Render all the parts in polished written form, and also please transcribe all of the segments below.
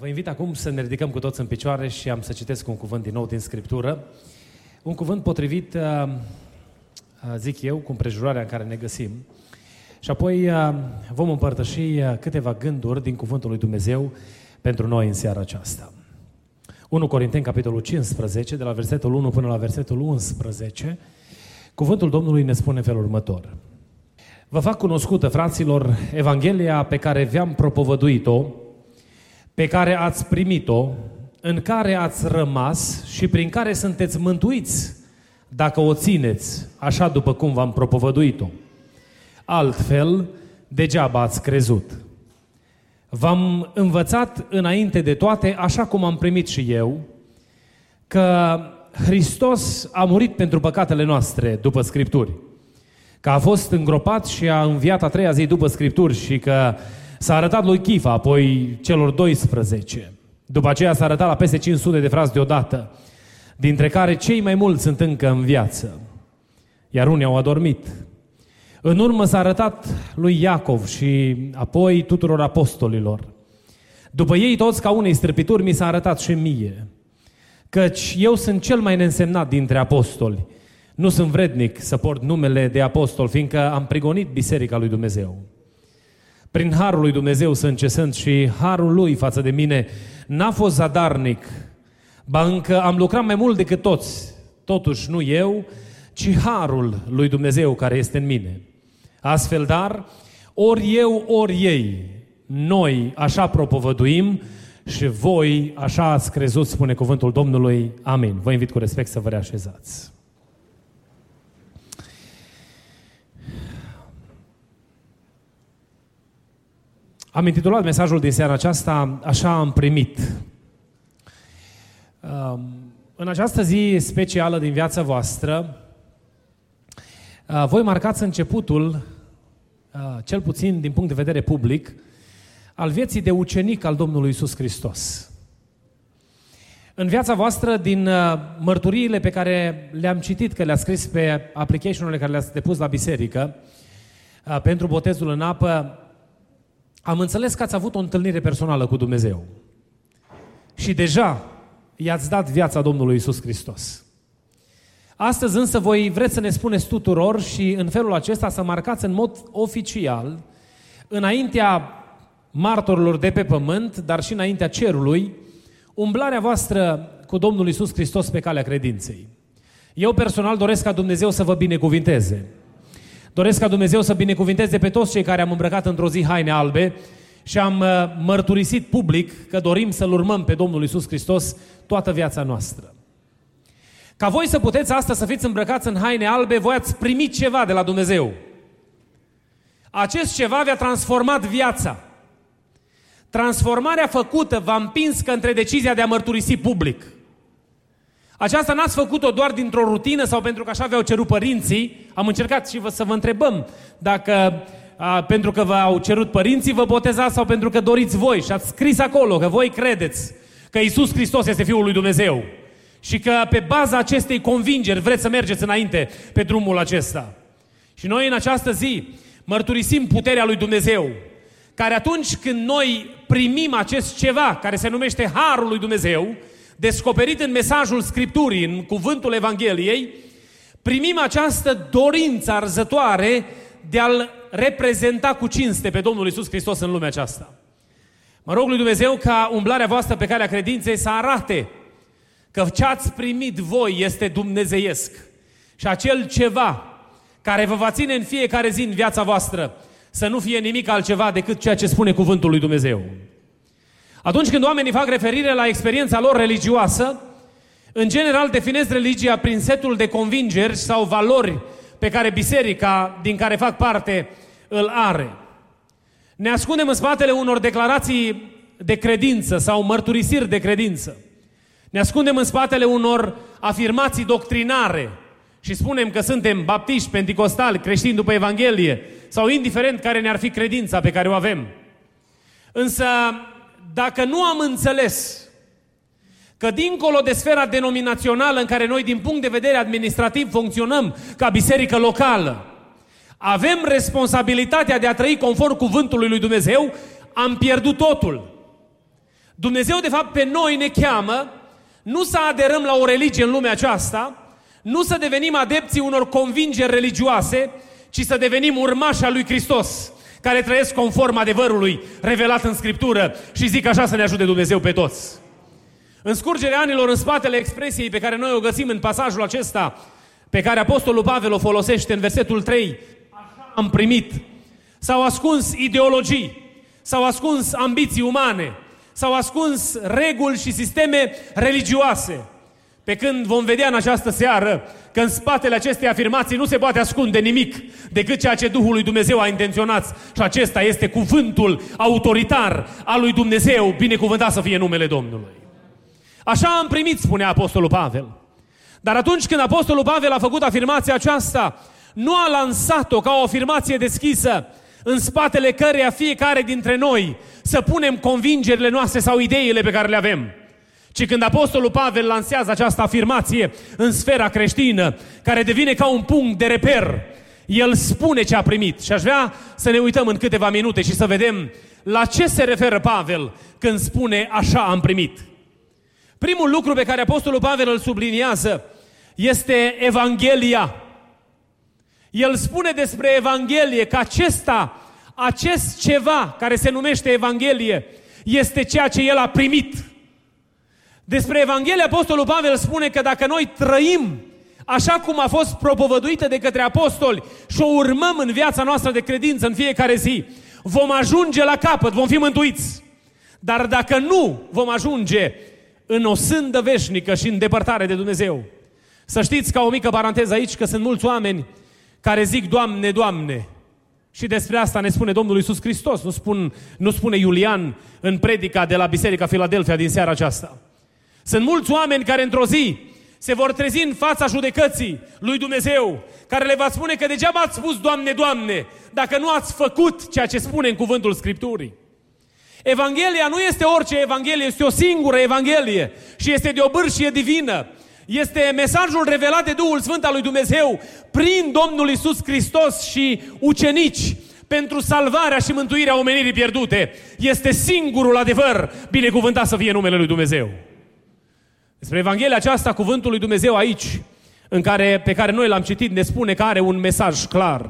Vă invit acum să ne ridicăm cu toți în picioare și am să citesc un cuvânt din nou din Scriptură. Un cuvânt potrivit, zic eu, cu împrejurarea în care ne găsim. Și apoi vom împărtăși câteva gânduri din cuvântul lui Dumnezeu pentru noi în seara aceasta. 1 Corinteni, capitolul 15, de la versetul 1 până la versetul 11, cuvântul Domnului ne spune în felul următor. Vă fac cunoscută, fraților, Evanghelia pe care v-am propovăduit-o, pe care ați primit-o, în care ați rămas și prin care sunteți mântuiți, dacă o țineți, așa după cum v-am propovăduit-o. Altfel, degeaba ați crezut. V-am învățat înainte de toate, așa cum am primit și eu, că Hristos a murit pentru păcatele noastre, după Scripturi, că a fost îngropat și a înviat a treia zi după Scripturi și că s-a arătat lui Chifa, apoi celor 12. După aceea s-a arătat la peste 500 de frați deodată, dintre care cei mai mulți sunt încă în viață, iar unii au adormit. În urmă s-a arătat lui Iacov și apoi tuturor apostolilor. După ei toți, ca unei străpituri, mi s-a arătat și mie, căci eu sunt cel mai neînsemnat dintre apostoli. Nu sunt vrednic să port numele de apostol, fiindcă am prigonit biserica lui Dumnezeu. Prin harul lui Dumnezeu sunt ce sunt și harul lui față de mine n-a fost zadarnic, ba încă am lucrat mai mult decât toți, totuși nu eu, ci harul lui Dumnezeu care este în mine. Astfel, dar, ori eu, ori ei, noi așa propovăduim și voi așa ați crezut, spune cuvântul Domnului. Amin. Vă invit cu respect să vă reașezați. Am intitulat mesajul din seara aceasta, Așa am primit. În această zi specială din viața voastră, voi marcați începutul, cel puțin din punct de vedere public, al vieții de ucenic al Domnului Iisus Hristos. În viața voastră, din mărturiile pe care le-am citit, că le-ați scris pe application-urile care le-ați depus la biserică, pentru botezul în apă, am înțeles că ați avut o întâlnire personală cu Dumnezeu și deja i-ați dat viața Domnului Iisus Hristos. Astăzi însă voi vreți să ne spuneți tuturor și în felul acesta să marcați în mod oficial, înaintea martorilor de pe pământ, dar și înaintea cerului, umblarea voastră cu Domnul Iisus Hristos pe calea credinței. Eu personal doresc ca Dumnezeu să vă binecuvinteze. Doresc ca Dumnezeu să binecuvinteze pe toți cei care am îmbrăcat într-o zi haine albe și am mărturisit public că dorim să-L urmăm pe Domnul Iisus Hristos toată viața noastră. Ca voi să puteți astăzi să fiți îmbrăcați în haine albe, voi ați primit ceva de la Dumnezeu. Acest ceva v-a transformat viața. Transformarea făcută v-a împins către decizia de a mărturisi public. Aceasta n-ați făcut-o doar dintr-o rutină sau pentru că așa v-au cerut părinții. Am încercat și să vă întrebăm dacă pentru că v-au cerut părinții vă botezați sau pentru că doriți voi. Și ați scris acolo că voi credeți că Iisus Hristos este Fiul lui Dumnezeu și că pe baza acestei convingeri vreți să mergeți înainte pe drumul acesta. Și noi în această zi mărturisim puterea lui Dumnezeu, care atunci când noi primim acest ceva care se numește Harul lui Dumnezeu, descoperit în mesajul Scripturii, în cuvântul Evangheliei, primim această dorință arzătoare de a-L reprezenta cu cinste pe Domnul Iisus Hristos în lumea aceasta. Mă rog lui Dumnezeu ca umblarea voastră pe calea credinței să arate că ce ați primit voi este dumnezeiesc și acel ceva care vă va ține în fiecare zi în viața voastră să nu fie nimic altceva decât ceea ce spune cuvântul lui Dumnezeu. Atunci când oamenii fac referire la experiența lor religioasă, în general definesc religia prin setul de convingeri sau valori pe care biserica din care fac parte îl are. Ne ascundem în spatele unor declarații de credință sau mărturisiri de credință. Ne ascundem în spatele unor afirmații doctrinare și spunem că suntem baptiști, penticostali, creștini după Evanghelie sau indiferent care ne-ar fi credința pe care o avem. Însă, dacă nu am înțeles că dincolo de sfera denominațională în care noi din punct de vedere administrativ funcționăm ca biserică locală, avem responsabilitatea de a trăi conform cuvântului lui Dumnezeu, am pierdut totul. Dumnezeu, de fapt, pe noi ne cheamă nu să aderăm la o religie în lumea aceasta, nu să devenim adepții unor convingeri religioase, ci să devenim urmași al lui Hristos, care trăiesc conform adevărului revelat în Scriptură, și zic așa, să ne ajute Dumnezeu pe toți. În scurgerea anilor, în spatele expresiei pe care noi o găsim în pasajul acesta, pe care Apostolul Pavel o folosește în versetul 3, așa am primit, s-au ascuns ideologii, s-au ascuns ambiții umane, s-au ascuns reguli și sisteme religioase. Pe când vom vedea în această seară că în spatele acestei afirmații nu se poate ascunde nimic decât ceea ce Duhul lui Dumnezeu a intenționat. Și acesta este cuvântul autoritar al lui Dumnezeu, binecuvântat să fie numele Domnului. Așa am primit, spune Apostolul Pavel. Dar atunci când Apostolul Pavel a făcut afirmația aceasta, nu a lansat-o ca o afirmație deschisă, în spatele căreia fiecare dintre noi să punem convingerile noastre sau ideile pe care le avem. Ci când Apostolul Pavel lansează această afirmație în sfera creștină, care devine ca un punct de reper, el spune ce a primit. Și aș vrea să ne uităm în câteva minute și să vedem la ce se referă Pavel când spune așa am primit. Primul lucru pe care Apostolul Pavel îl subliniază este Evanghelia. El spune despre Evanghelie că acest ceva care se numește Evanghelie este ceea ce el a primit. Despre Evanghelie Apostolul Pavel spune că dacă noi trăim așa cum a fost propovăduită de către apostoli și o urmăm în viața noastră de credință în fiecare zi, vom ajunge la capăt, vom fi mântuiți. Dar dacă nu, vom ajunge în o sândă veșnică și în depărtare de Dumnezeu. Să știți, ca o mică paranteză aici, că sunt mulți oameni care zic, Doamne, Doamne, și despre asta ne spune Domnul Iisus Hristos, nu spune Iulian în predica de la Biserica Filadelfia din seara aceasta. Sunt mulți oameni care într-o zi se vor trezi în fața judecății lui Dumnezeu, care le va spune că degeaba ați spus, Doamne, Doamne, dacă nu ați făcut ceea ce spune în cuvântul Scripturii. Evanghelia nu este orice Evanghelie, este o singură Evanghelie și este de o bârșie divină. Este mesajul revelat de Duhul Sfânt al lui Dumnezeu prin Domnul Iisus Hristos și ucenici pentru salvarea și mântuirea omenirii pierdute. Este singurul adevăr, binecuvântat să fie numele lui Dumnezeu. Despre Evanghelia aceasta, cuvântul lui Dumnezeu aici, pe care noi l-am citit, ne spune că are un mesaj clar.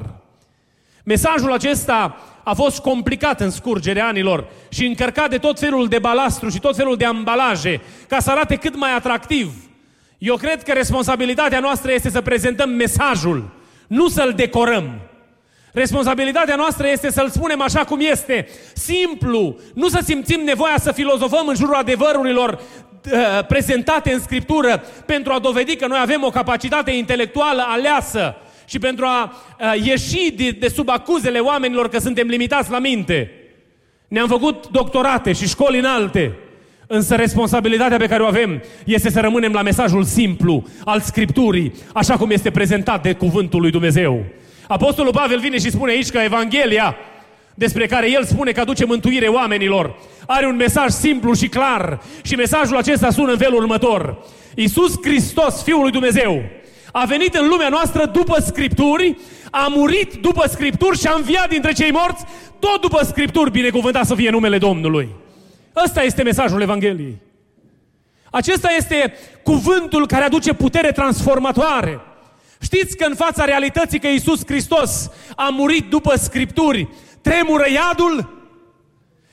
Mesajul acesta a fost complicat în scurgerea anilor și încărcat de tot felul de balastru și tot felul de ambalaje ca să arate cât mai atractiv. Eu cred că responsabilitatea noastră este să prezentăm mesajul, nu să-l decorăm. Responsabilitatea noastră este să-l spunem așa cum este, simplu, nu să simțim nevoia să filozofăm în jurul adevărurilor prezentate în Scriptură pentru a dovedi că noi avem o capacitate intelectuală aleasă și pentru a ieși de sub acuzele oamenilor că suntem limitați la minte. Ne-am făcut doctorate și școli înalte, însă responsabilitatea pe care o avem este să rămânem la mesajul simplu al Scripturii, așa cum este prezentat de cuvântul lui Dumnezeu. Apostolul Pavel vine și spune aici că Evanghelia, despre care el spune că aduce mântuire oamenilor, are un mesaj simplu și clar și mesajul acesta sună în felul următor. Iisus Hristos, Fiul lui Dumnezeu, a venit în lumea noastră după Scripturi, a murit după Scripturi și a înviat dintre cei morți, tot după Scripturi, binecuvântat să fie numele Domnului. Ăsta este mesajul Evangheliei. Acesta este cuvântul care aduce putere transformatoare. Știți că în fața realității că Iisus Hristos a murit după Scripturi, tremură iadul?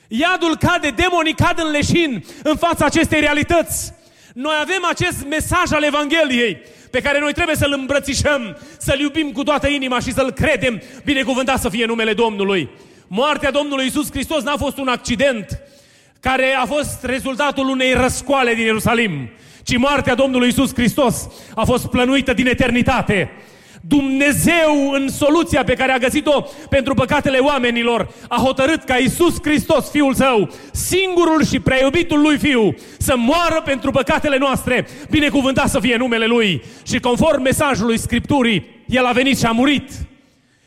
Iadul cade, demonii cad în leșin în fața acestei realități. Noi avem acest mesaj al Evangheliei pe care noi trebuie să-l îmbrățișăm, să-l iubim cu toată inima și să-l credem, binecuvântat să fie numele Domnului. Moartea Domnului Iisus Hristos n-a fost un accident care a fost rezultatul unei răscoale din Ierusalim, ci moartea Domnului Iisus Hristos a fost plănuită din eternitate. Dumnezeu, în soluția pe care a găsit-o pentru păcatele oamenilor, a hotărât ca Iisus Hristos, Fiul Său, singurul și prea iubitul Lui Fiu, să moară pentru păcatele noastre, binecuvântat să fie numele Lui. Și conform mesajului Scripturii, El a venit și a murit.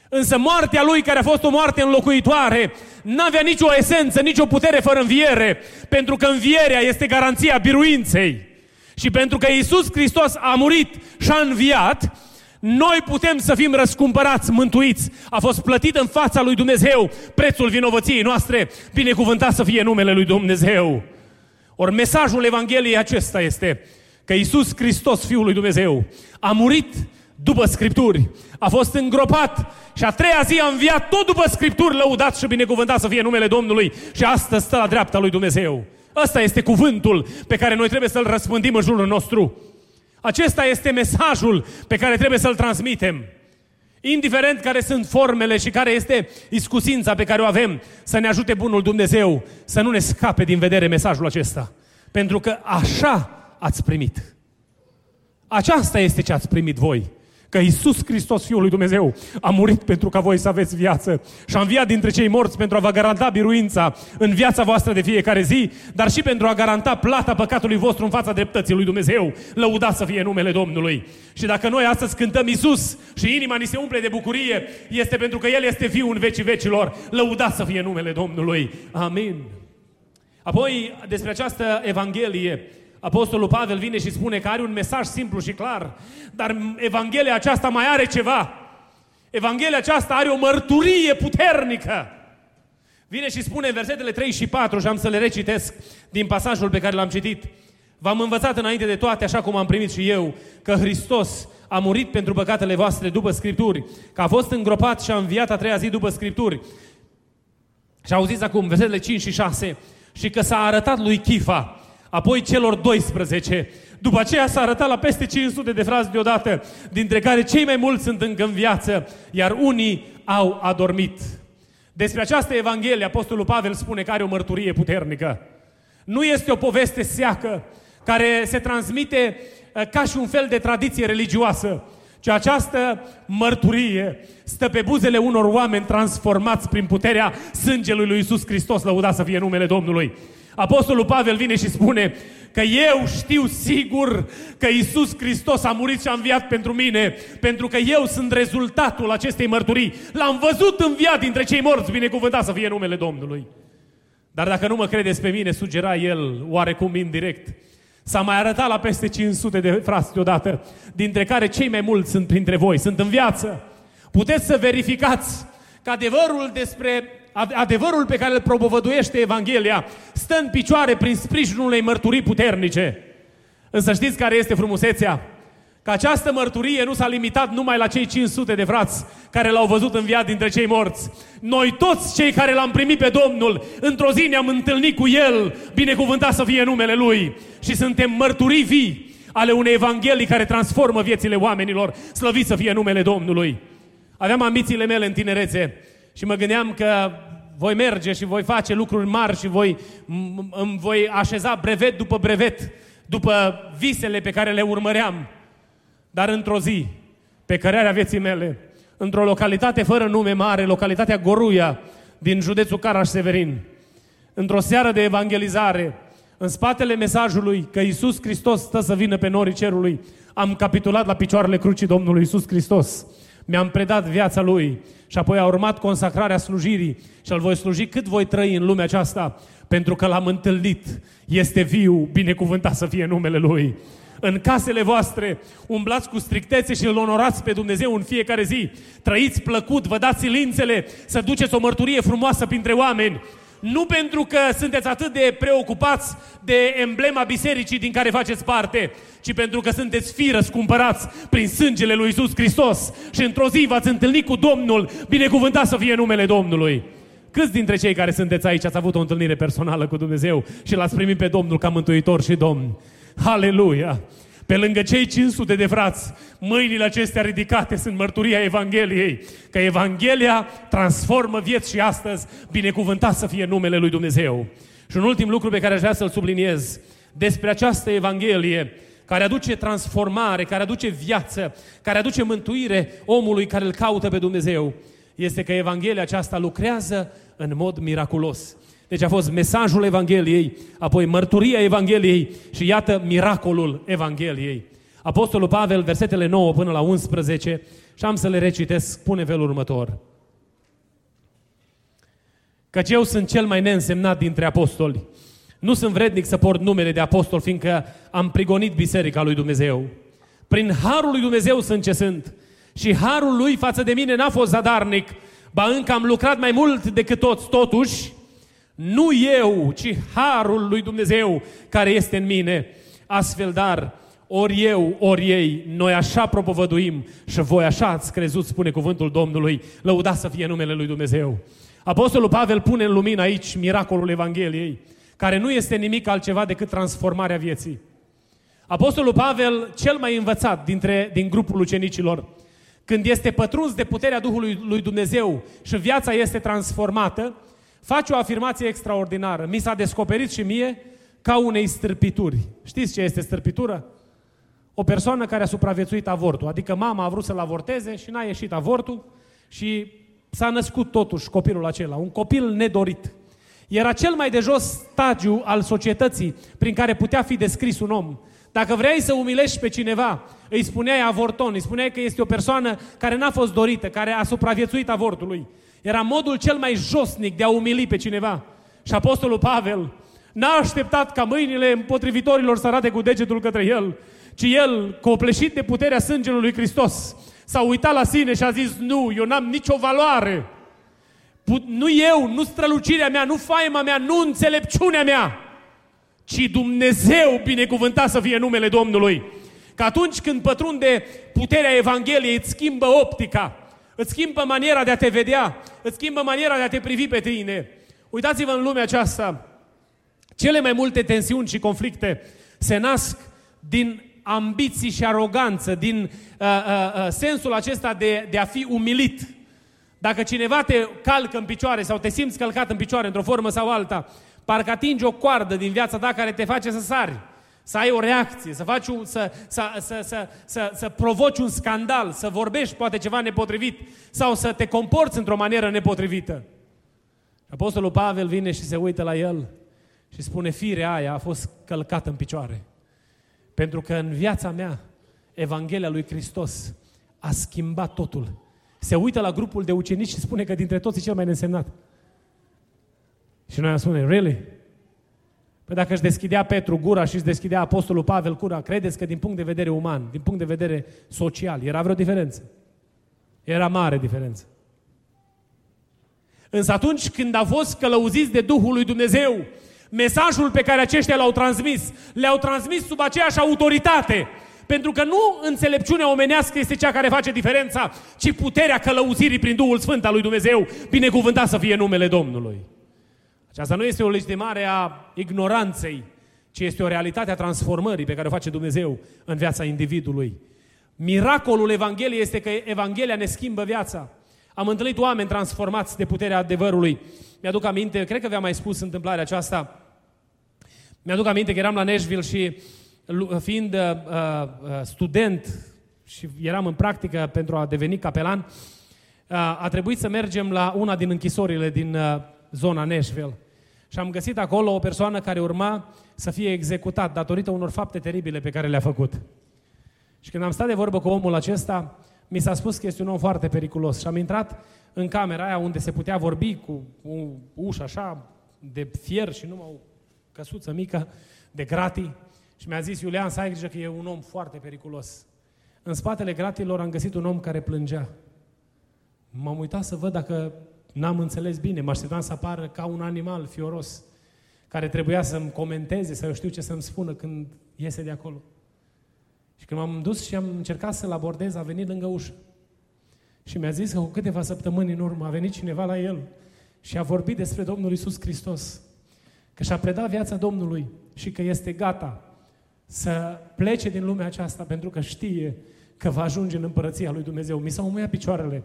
Însă moartea Lui, care a fost o moarte înlocuitoare, n-avea nicio esență, nicio putere fără înviere, pentru că învierea este garanția biruinței. Și pentru că Iisus Hristos a murit și a înviat, noi putem să fim răscumpărați, mântuiți. A fost plătit în fața lui Dumnezeu prețul vinovăției noastre, binecuvântat să fie numele lui Dumnezeu. Ori mesajul Evangheliei acesta este că Iisus Hristos, Fiul lui Dumnezeu, a murit după Scripturi, a fost îngropat și a treia zi a înviat tot după Scripturi, lăudat și binecuvântat să fie numele Domnului, și astăzi stă la dreapta lui Dumnezeu. Ăsta este cuvântul pe care noi trebuie să-l răspândim în jurul nostru. Acesta este mesajul pe care trebuie să-l transmitem. Indiferent care sunt formele și care este iscusința pe care o avem, să ne ajute bunul Dumnezeu să nu ne scape din vedere mesajul acesta. Pentru că așa ați primit. Aceasta este ce ați primit voi. Că Iisus Hristos, Fiul lui Dumnezeu, a murit pentru ca voi să aveți viață și a înviat dintre cei morți pentru a vă garanta biruința în viața voastră de fiecare zi, dar și pentru a garanta plata păcatului vostru în fața dreptății lui Dumnezeu. Lăudat să fie numele Domnului! Și dacă noi astăzi cântăm Iisus și inima ni se umple de bucurie, este pentru că El este viu în vecii vecilor. Lăudat să fie numele Domnului! Amin! Apoi, despre această Evanghelie, Apostolul Pavel vine și spune că are un mesaj simplu și clar, dar Evanghelia aceasta mai are ceva. Evanghelia aceasta are o mărturie puternică. Vine și spune în versetele 3 și 4, și am să le recitesc din pasajul pe care l-am citit. V-am învățat înainte de toate, așa cum am primit și eu, că Hristos a murit pentru păcatele voastre după Scripturi, că a fost îngropat și a înviat a treia zi după Scripturi. Și auziți acum versetele 5 și 6, și că s-a arătat lui Chifa, apoi celor 12. După aceea s-a arătat la peste 500 de frați deodată, dintre care cei mai mulți sunt încă în viață, iar unii au adormit. Despre această Evanghelie, Apostolul Pavel spune că are o mărturie puternică. Nu este o poveste seacă, care se transmite ca și un fel de tradiție religioasă, ci această mărturie stă pe buzele unor oameni transformați prin puterea sângelui lui Iisus Hristos, lăudat să fie numele Domnului. Apostolul Pavel vine și spune că eu știu sigur că Iisus Hristos a murit și a înviat pentru mine, pentru că eu sunt rezultatul acestei mărturii. L-am văzut înviat dintre cei morți, binecuvântat să fie numele Domnului. Dar dacă nu mă credeți pe mine, sugera el oarecum indirect, s-a mai arătat la peste 500 de frați deodată, dintre care cei mai mulți sunt printre voi, sunt în viață. Puteți să verificați că adevărul pe care îl propovăduiește Evanghelia stă în picioare prin sprijinul unei mărturii puternice. Însă știți care este frumusețea? Că această mărturie nu s-a limitat numai la cei 500 de frați care l-au văzut înviat dintre cei morți. Noi toți cei care l-am primit pe Domnul, într-o zi ne-am întâlnit cu El, binecuvântat să fie numele Lui, și suntem mărturii vii ale unei Evanghelii care transformă viețile oamenilor, slăvit să fie numele Domnului. Aveam ambițiile mele în tinerețe și mă gândeam că voi merge și voi face lucruri mari și îmi voi așeza brevet, după visele pe care le urmăream. Dar într-o zi, pe cărarea vieții mele, într-o localitate fără nume mare, localitatea Goruia, din județul Caraș-Severin, într-o seară de evangelizare, în spatele mesajului că Iisus Hristos stă să vină pe norii cerului, am capitulat la picioarele crucii Domnului Iisus Hristos. Mi-am predat viața Lui și apoi a urmat consacrarea slujirii și îl voi sluji cât voi trăi în lumea aceasta, pentru că l-am întâlnit. Este viu, binecuvântat să fie numele Lui. În casele voastre umblați cu strictețe și îl onorați pe Dumnezeu în fiecare zi. Trăiți plăcut, vă dați silințele să duceți o mărturie frumoasă printre oameni. Nu pentru că sunteți atât de preocupați de emblema bisericii din care faceți parte, ci pentru că sunteți fii răscumpărați prin sângele lui Iisus Hristos și într-o zi v-ați întâlnit cu Domnul, binecuvântat să fie numele Domnului. Câți dintre cei care sunteți aici ați avut o întâlnire personală cu Dumnezeu și l-ați primit pe Domnul ca mântuitor și Domn? Haleluia! Pe lângă cei 500 de frați, mâinile acestea ridicate sunt mărturia Evangheliei, că Evanghelia transformă vieți și astăzi, binecuvântat să fie numele lui Dumnezeu. Și un ultim lucru pe care aș vrea să-l subliniez despre această Evanghelie, care aduce transformare, care aduce viață, care aduce mântuire omului care îl caută pe Dumnezeu, este că Evanghelia aceasta lucrează în mod miraculos. Deci a fost mesajul Evangheliei, apoi mărturia Evangheliei și iată miracolul Evangheliei. Apostolul Pavel, versetele 9 până la 11, și am să le recitesc, spune felul următor. Căci eu sunt cel mai neînsemnat dintre apostoli. Nu sunt vrednic să port numele de apostol, fiindcă am prigonit biserica lui Dumnezeu. Prin harul lui Dumnezeu sunt ce sunt. Și harul lui față de mine n-a fost zadarnic, ba încă am lucrat mai mult decât toți. Totuși, nu eu, ci harul lui Dumnezeu care este în mine. Astfel, dar, ori eu, ori ei, noi așa propovăduim și voi așa ați crezut, spune cuvântul Domnului, lăudați să fie numele lui Dumnezeu. Apostolul Pavel pune în lumină aici miracolul Evangheliei, care nu este nimic altceva decât transformarea vieții. Apostolul Pavel, cel mai învățat din grupul ucenicilor, când este pătruns de puterea Duhului lui Dumnezeu și viața este transformată, face o afirmație extraordinară. Mi s-a descoperit și mie ca unei stârpituri. Știți ce este stârpitură? O persoană care a supraviețuit avortul, adică mama a vrut să-l avorteze și n-a ieșit avortul și s-a născut totuși copilul acela, un copil nedorit. Era cel mai de jos stagiu al societății prin care putea fi descris un om. Dacă vrei să umilești pe cineva, îi spuneai avorton, îi spuneai că este o persoană care n-a fost dorită, care a supraviețuit avortului. Era modul cel mai josnic de a umili pe cineva. Și apostolul Pavel n-a așteptat ca mâinile împotrivitorilor să arate cu degetul către el, ci el, copleșit de puterea sângelui lui Hristos, s-a uitat la sine și a zis, nu, eu n-am nicio valoare. Nu eu, nu strălucirea mea, nu faima mea, nu înțelepciunea mea, ci Dumnezeu, binecuvântat să fie numele Domnului. Că atunci când pătrunde puterea Evangheliei, îți schimbă optica, îți schimbă maniera de a te vedea, îți schimbă maniera de a te privi pe tine. Uitați-vă în lumea aceasta, cele mai multe tensiuni și conflicte se nasc din ambiții și aroganță, din sensul acesta de a fi umilit. Dacă cineva te calcă în picioare sau te simți călcat în picioare într-o formă sau alta, parcă atingi o coardă din viața ta care te face să sari, să ai o reacție, să provoci un scandal, să vorbești poate ceva nepotrivit sau să te comporți într-o manieră nepotrivită. Apostolul Pavel vine și se uită la el și spune, firea aia a fost călcată în picioare. Pentru că în viața mea, Evanghelia lui Hristos a schimbat totul. Se uită la grupul de ucenici și spune că dintre toți e cel mai neînsemnat. Și noi spunem, really? Păi dacă își deschidea Petru gura și își deschidea Apostolul Pavel gura, credeți că din punct de vedere uman, din punct de vedere social, era vreo diferență? Era mare diferență. Însă atunci când a fost călăuziți de Duhul lui Dumnezeu, mesajul pe care aceștia l-au transmis, le-au transmis sub aceeași autoritate. Pentru că nu înțelepciunea omenească este cea care face diferența, ci puterea călăuzirii prin Duhul Sfânt al lui Dumnezeu, binecuvântat să fie numele Domnului. Aceasta nu este o legitimare a ignoranței, ci este o realitate a transformării pe care o face Dumnezeu în viața individului. Miracolul Evangheliei este că Evanghelia ne schimbă viața. Am întâlnit oameni transformați de puterea adevărului. Mi-aduc aminte, cred că v-am mai spus întâmplarea aceasta, mi-aduc aminte că eram la Nashville și fiind student și eram în practică pentru a deveni capelan, a trebuit să mergem la una din închisorile din zona Nashville. Și am găsit acolo o persoană care urma să fie executat datorită unor fapte teribile pe care le-a făcut. Și când am stat de vorbă cu omul acesta, mi s-a spus că este un om foarte periculos. Și am intrat în camera aia unde se putea vorbi cu o ușă așa de fier și numai o căsuță mică de gratii. Și mi-a zis, Iulian, să ai grijă că e un om foarte periculos. În spatele gratilor am găsit un om care plângea. M-am uitat să văd dacă n-am înțeles bine. Mă așteptam să apară ca un animal fioros care trebuia să-mi comenteze, să eu știu ce să-mi spună când iese de acolo. Și când m-am dus și am încercat să-l abordez, a venit lângă ușă. Și mi-a zis că cu câteva săptămâni în urmă a venit cineva la el și a vorbit despre Domnul Iisus Hristos, că și-a predat viața Domnului și că este gata să plece din lumea aceasta pentru că știe că va ajunge în împărăția lui Dumnezeu. Mi s-au muiat picioarele,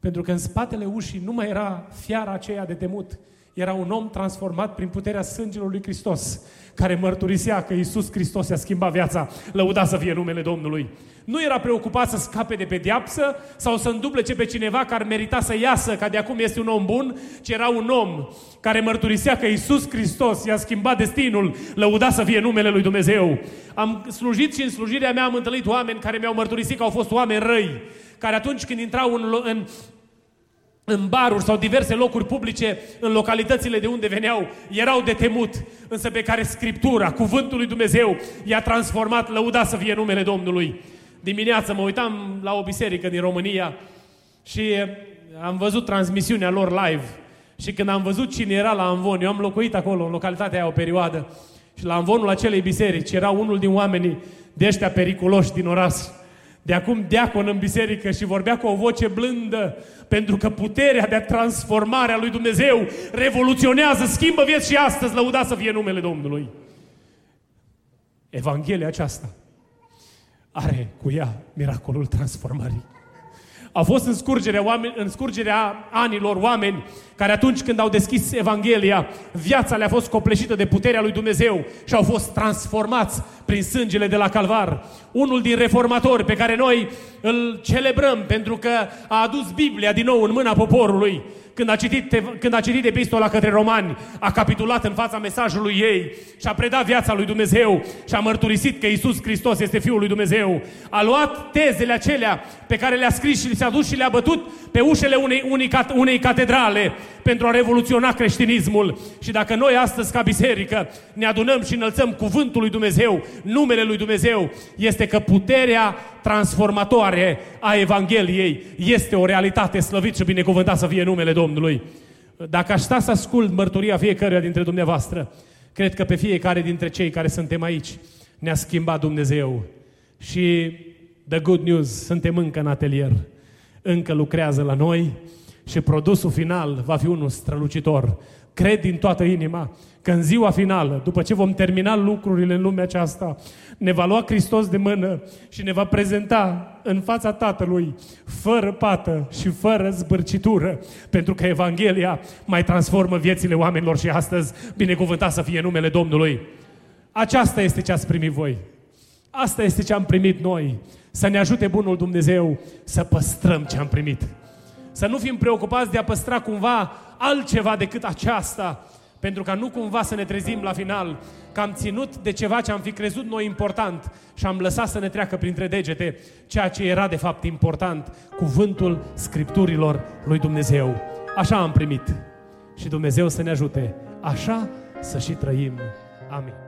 pentru că în spatele ușii nu mai era fiara aceea de temut, era un om transformat prin puterea sângelui lui Hristos, care mărturisea că Iisus Hristos i-a schimbat viața, lăuda să fie numele Domnului. Nu era preocupat să scape de pedeapsă sau să înduplece pe cineva care merita să iasă, că de acum este un om bun, ci era un om care mărturisea că Iisus Hristos i-a schimbat destinul, lăuda să fie numele lui Dumnezeu. Am slujit și în slujirea mea am întâlnit oameni care mi-au mărturisit că au fost oameni răi, care atunci când intrau în baruri sau diverse locuri publice, în localitățile de unde veneau, erau de temut, însă pe care Scriptura, Cuvântul lui Dumnezeu, i-a transformat, lăuda să fie numele Domnului. Dimineața mă uitam la o biserică din România și am văzut transmisiunea lor live și când am văzut cine era la Amvon, eu am locuit acolo, în localitatea aia o perioadă, și la Amvonul acelei biserici era unul din oamenii de ăștia periculoși din oraș. De acum deacon în biserică și vorbea cu o voce blândă, pentru că puterea de transformare a lui Dumnezeu revoluționează, schimbă vieți și astăzi, lăuda să fie numele Domnului. Evanghelia aceasta are cu ea miracolul transformării. A fost în scurgerea anilor oameni care atunci când au deschis Evanghelia, viața le-a fost copleșită de puterea lui Dumnezeu și au fost transformați prin sângele de la Calvar. Unul din reformatori pe care noi îl celebrăm pentru că a adus Biblia din nou în mâna poporului. Când a citit epistola către romani, a capitulat în fața mesajului ei și a predat viața lui Dumnezeu și a mărturisit că Iisus Hristos este Fiul lui Dumnezeu. A luat tezele acelea pe care le-a scris și le-a dus și le-a bătut pe ușele unei catedrale pentru a revoluționa creștinismul. Și dacă noi astăzi ca biserică ne adunăm și înălțăm cuvântul lui Dumnezeu, numele lui Dumnezeu, este că puterea transformatoare a Evangheliei este o realitate, slăvit și binecuvântat să fie numele Domnului. Dacă aș sta să ascult mărturia fiecăruia dintre dumneavoastră, cred că pe fiecare dintre cei care suntem aici ne-a schimbat Dumnezeu. Și the good news, suntem încă în atelier, încă lucrează la noi și produsul final va fi unul strălucitor. Cred din toată inima că în ziua finală, după ce vom termina lucrurile în lumea aceasta, ne va lua Hristos de mână și ne va prezenta în fața Tatălui, fără pată și fără zbârcitură, pentru că Evanghelia mai transformă viețile oamenilor și astăzi, binecuvântat să fie numele Domnului. Aceasta este ce ați primit voi. Asta este ce am primit noi. Să ne ajute bunul Dumnezeu să păstrăm ce am primit. Să nu fim preocupați de a păstra cumva altceva decât aceasta, pentru ca nu cumva să ne trezim la final că am ținut de ceva ce am fi crezut noi important și am lăsat să ne treacă printre degete ceea ce era de fapt important, cuvântul Scripturilor lui Dumnezeu. Așa am primit și Dumnezeu să ne ajute, așa să și trăim. Amin.